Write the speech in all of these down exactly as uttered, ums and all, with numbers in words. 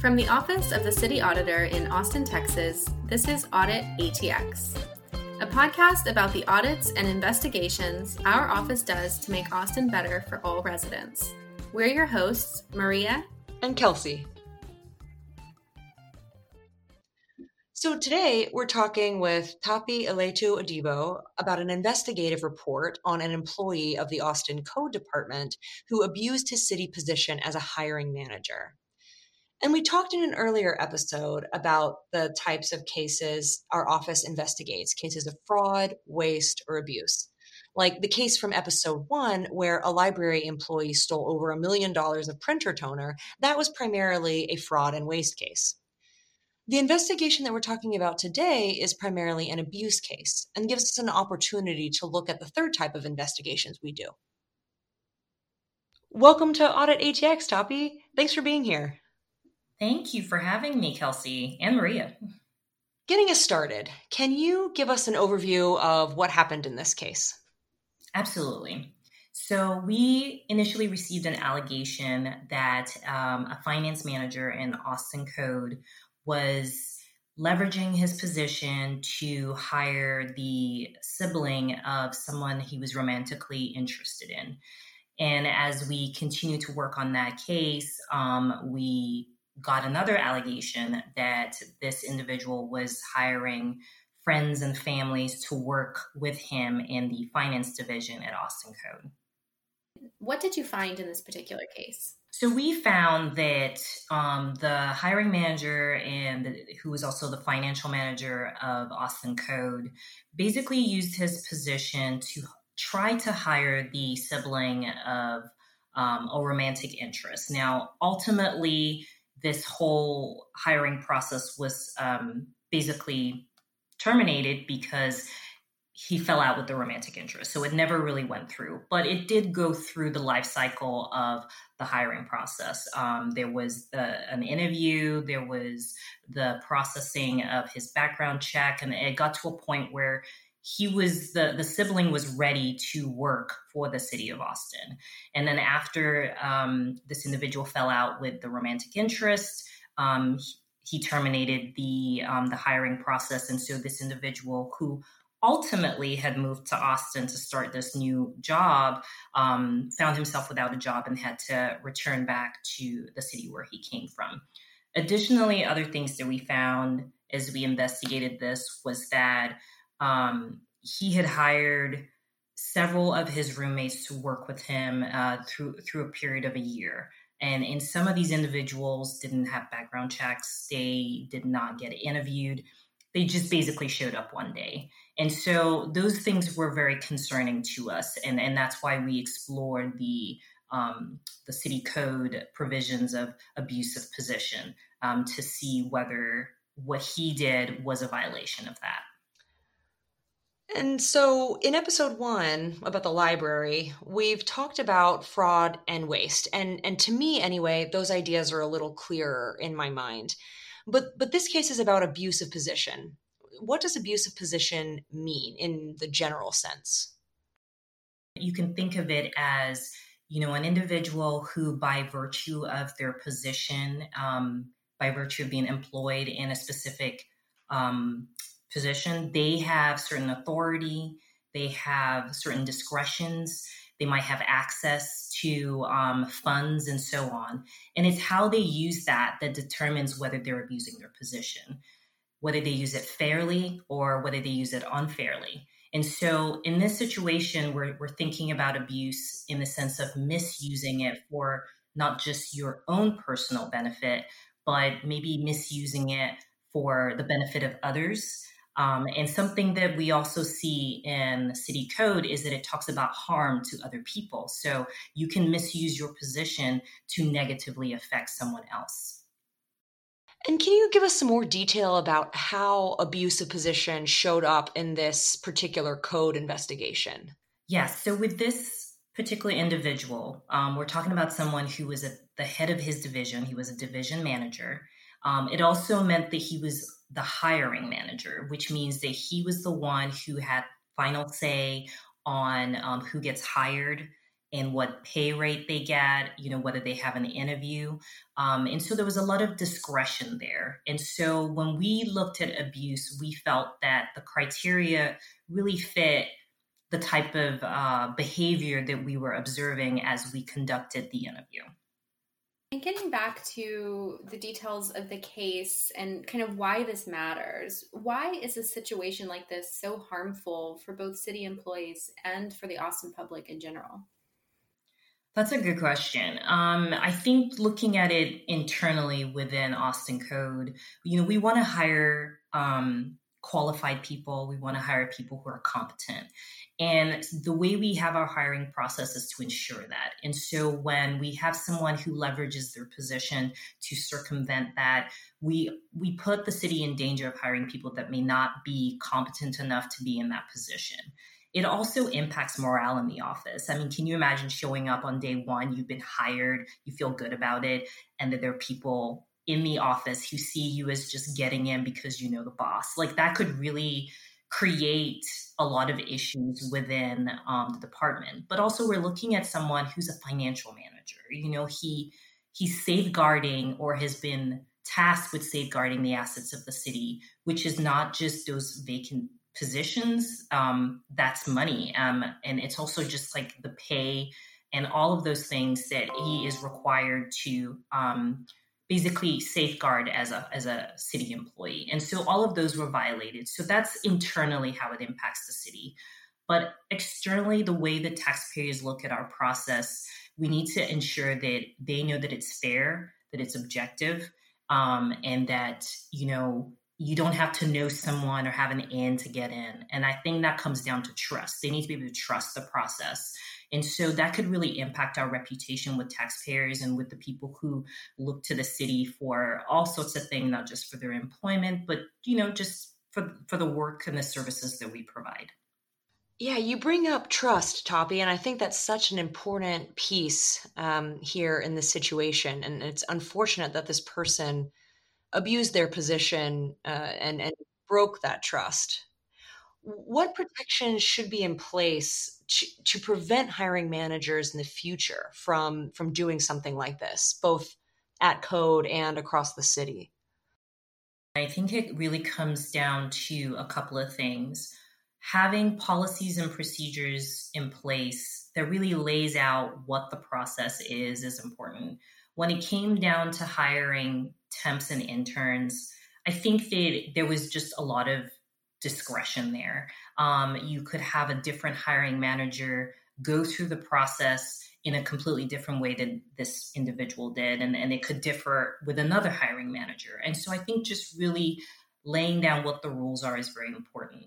From the Office of the City Auditor in Austin, Texas, this is Audit A T X, a podcast about the audits and investigations our office does to make Austin better for all residents. We're your hosts, Maria and Kelsey. So today we're talking with Tapi Elato-Odibo about an investigative report on an employee of the Austin Code Department who abused his city position as a hiring manager. And we talked in an earlier episode about the types of cases our office investigates, cases of fraud, waste, or abuse. Like the case from episode one, where a library employee stole over a million dollars of printer toner, that was primarily a fraud and waste case. The investigation that we're talking about today is primarily an abuse case and gives us an opportunity to look at the third type of investigations we do. Welcome to Audit A T X, Tapi. Thanks for being here. Thank you for having me, Kelsey and Maria. Getting us started, can you give us an overview of what happened in this case? Absolutely. So we initially received an allegation that um, a finance manager in Austin Code was leveraging his position to hire the sibling of someone he was romantically interested in. And as we continued to work on that case, um, we got another allegation that this individual was hiring friends and families to work with him in the finance division at Austin Code. What did you find in this particular case? So we found that um, the hiring manager and the, who was also the financial manager of Austin Code basically used his position to try to hire the sibling of um, a romantic interest. Now, ultimately, this whole hiring process was um, basically terminated because he fell out with the romantic interest. So it never really went through, but it did go through the life cycle of the hiring process. Um, there was the, an interview, there was the processing of his background check, and it got to a point where he was, the, the sibling was ready to work for the city of Austin. And then after um, this individual fell out with the romantic interest, um, he, he terminated the um, the hiring process. And so this individual who ultimately had moved to Austin to start this new job, um, found himself without a job and had to return back to the city where he came from. Additionally, other things that we found as we investigated this was that um, he had hired several of his roommates to work with him uh, through through a period of a year. And, and some of these individuals didn't have background checks. They did not get interviewed. They just basically showed up one day. And so those things were very concerning to us. And, and that's why we explored the um, the city code provisions of abusive position um, to see whether what he did was a violation of that. And so in episode one about the library, we've talked about fraud and waste. And, and to me, anyway, those ideas are a little clearer in my mind. But but this case is about abuse of position. What does abuse of position mean in the general sense? You can think of it as, you know, an individual who, by virtue of their position, um, by virtue of being employed in a specific um, position, they have certain authority, they have certain discretions, they might have access to um, funds and so on. And it's how they use that that determines whether they're abusing their position, whether they use it fairly or whether they use it unfairly. And so in this situation, we're, we're thinking about abuse in the sense of misusing it for not just your own personal benefit, but maybe misusing it for the benefit of others. Um, and something that we also see in city code is that it talks about harm to other people. So you can misuse your position to negatively affect someone else. And can you give us some more detail about how abuse of position showed up in this particular code investigation? Yes. So with this particular individual, um, we're talking about someone who was at the head of his division. He was a division manager. Um, it also meant that he was the hiring manager, which means that he was the one who had final say on um, who gets hired and what pay rate they get, you know, whether they have an interview. Um, and so there was a lot of discretion there. And so when we looked at abuse, we felt that the criteria really fit the type of uh, behavior that we were observing as we conducted the interview. And getting back to the details of the case and kind of why this matters, why is a situation like this so harmful for both city employees and for the Austin public in general? That's a good question. Um, I think looking at it internally within Austin Code, you know, we want to hire um, qualified people. We want to hire people who are competent. And the way we have our hiring process is to ensure that. And so when we have someone who leverages their position to circumvent that, we we put the city in danger of hiring people that may not be competent enough to be in that position. It also impacts morale in the office. I mean, can you imagine showing up on day one, you've been hired, you feel good about it, and that there are people in the office who see you as just getting in because you know the boss? Like, that could really create a lot of issues within um, the department. But also, we're looking at someone who's a financial manager. You know, he he's safeguarding or has been tasked with safeguarding the assets of the city, which is not just those vacant positions, um, that's money. Um, and it's also just like the pay and all of those things that he is required to um, basically safeguard as a, as a city employee. And so all of those were violated. So that's internally how it impacts the city. But externally, the way the taxpayers look at our process, we need to ensure that they know that it's fair, that it's objective, um, and that, you know, you don't have to know someone or have an in to get in. And I think that comes down to trust. They need to be able to trust the process. And so that could really impact our reputation with taxpayers and with the people who look to the city for all sorts of things, not just for their employment, but, you know, just for, for the work and the services that we provide. Yeah, you bring up trust, Tapi, and I think that's such an important piece um, here in this situation. And it's unfortunate that this person abused their position uh, and, and broke that trust. What protections should be in place to, to prevent hiring managers in the future from, from doing something like this, both at Code and across the city? I think it really comes down to a couple of things. Having policies and procedures in place that really lays out what the process is is important. When it came down to hiring temps and interns, I think that there was just a lot of discretion there. Um, you could have a different hiring manager go through the process in a completely different way than this individual did, and, and it could differ with another hiring manager. And so I think just really laying down what the rules are is very important.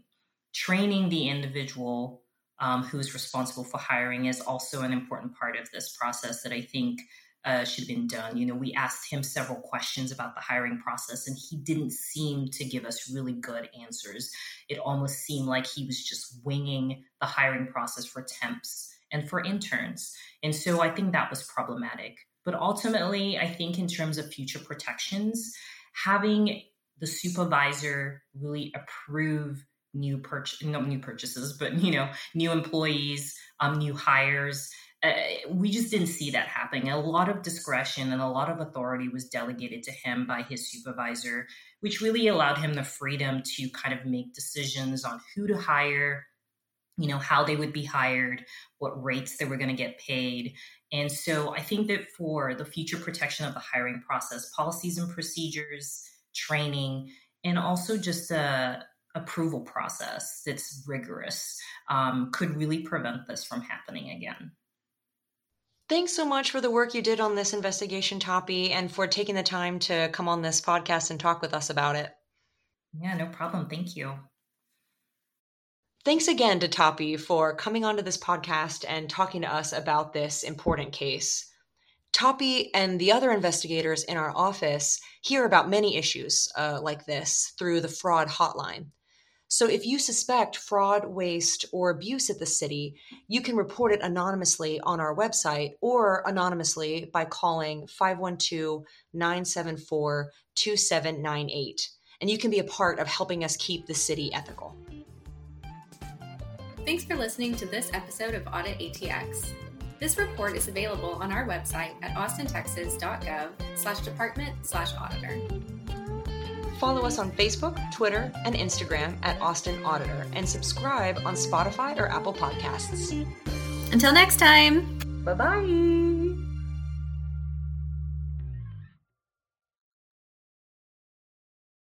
Training the individual um, who is responsible for hiring is also an important part of this process that I think Uh, should have been done. You know, we asked him several questions about the hiring process, and he didn't seem to give us really good answers. It almost seemed like he was just winging the hiring process for temps and for interns. And so I think that was problematic. But ultimately, I think in terms of future protections, having the supervisor really approve new purch- not new purchases, but, you know, new employees, um, new hires. Uh, we just didn't see that happening. A lot of discretion and a lot of authority was delegated to him by his supervisor, which really allowed him the freedom to kind of make decisions on who to hire, you know, how they would be hired, what rates they were going to get paid. And so I think that for the future protection of the hiring process, policies and procedures, training, and also just a approval process that's rigorous um, could really prevent this from happening again. Thanks so much for the work you did on this investigation, Tapi, and for taking the time to come on this podcast and talk with us about it. Yeah, no problem. Thank you. Thanks again to Tapi for coming onto this podcast and talking to us about this important case. Tapi and the other investigators in our office hear about many issues uh, like this through the fraud hotline. So if you suspect fraud, waste, or abuse at the city, you can report it anonymously on our website or anonymously by calling five one two, nine seven four, two seven nine eight. And you can be a part of helping us keep the city ethical. Thanks for listening to this episode of Audit A T X. This report is available on our website at austin texas dot gov slash department slash auditor. Follow us on Facebook, Twitter, and Instagram at Austin Auditor, and subscribe on Spotify or Apple Podcasts. Until next time. Bye-bye.